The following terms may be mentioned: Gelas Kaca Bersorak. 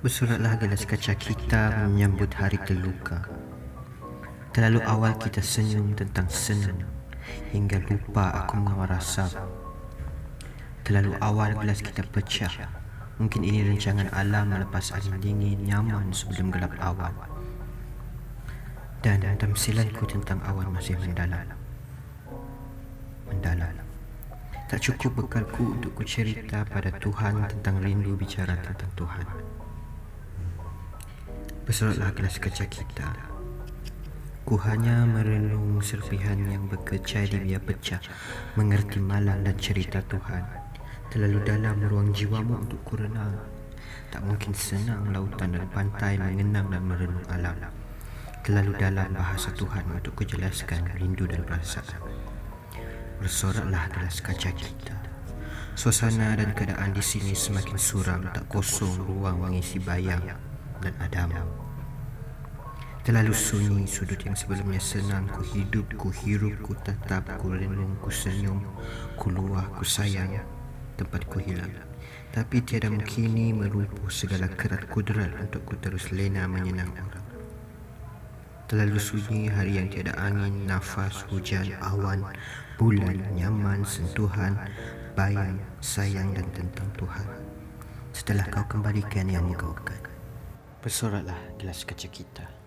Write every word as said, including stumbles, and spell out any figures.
Bersoraklah gelas kaca kita menyambut hari terluka. Terlalu awal kita senyum tentang senang, hingga lupa aku mengawal rasa. Terlalu awal gelas kita pecah. Mungkin ini rancangan alam melepas angin dingin nyaman sebelum gelap awal. Dan tamsilanku tentang awan masih mendalam, mendalam. Tak cukup bekalku untuk ku cerita pada Tuhan tentang rindu bicara tentang Tuhan. Bersoraklah gelas kaca kita. Ku hanya merenung serpihan yang berkecai di biar pecah, mengerti malam dan cerita Tuhan. Terlalu dalam ruang jiwamu untuk ku renang. Tak mungkin senang lautan dan pantai mengenang dan merenung alam. Terlalu dalam bahasa Tuhan untuk ku jelaskan rindu dan perasaan. Bersoraklah gelas kaca kita. Suasana dan keadaan di sini semakin suram, tak kosong ruang mengisi bayang dan adam. Terlalu sunyi sudut yang sebelumnya senang. Ku hidup, ku hirup, ku tatap, ku renung, ku senyum, ku luah, ku sayang. Tempat ku hilang, tapi tiada mungkini melumpuh segala kerat kudrat untuk ku terus lena menyenang orang. Terlalu sunyi hari yang tiada angin, nafas, hujan, awan, bulan, nyaman, sentuhan, bayang, sayang dan tentang Tuhan. Setelah kau kembalikan yang menggaungkan, bersoraklah gelas kaca kita.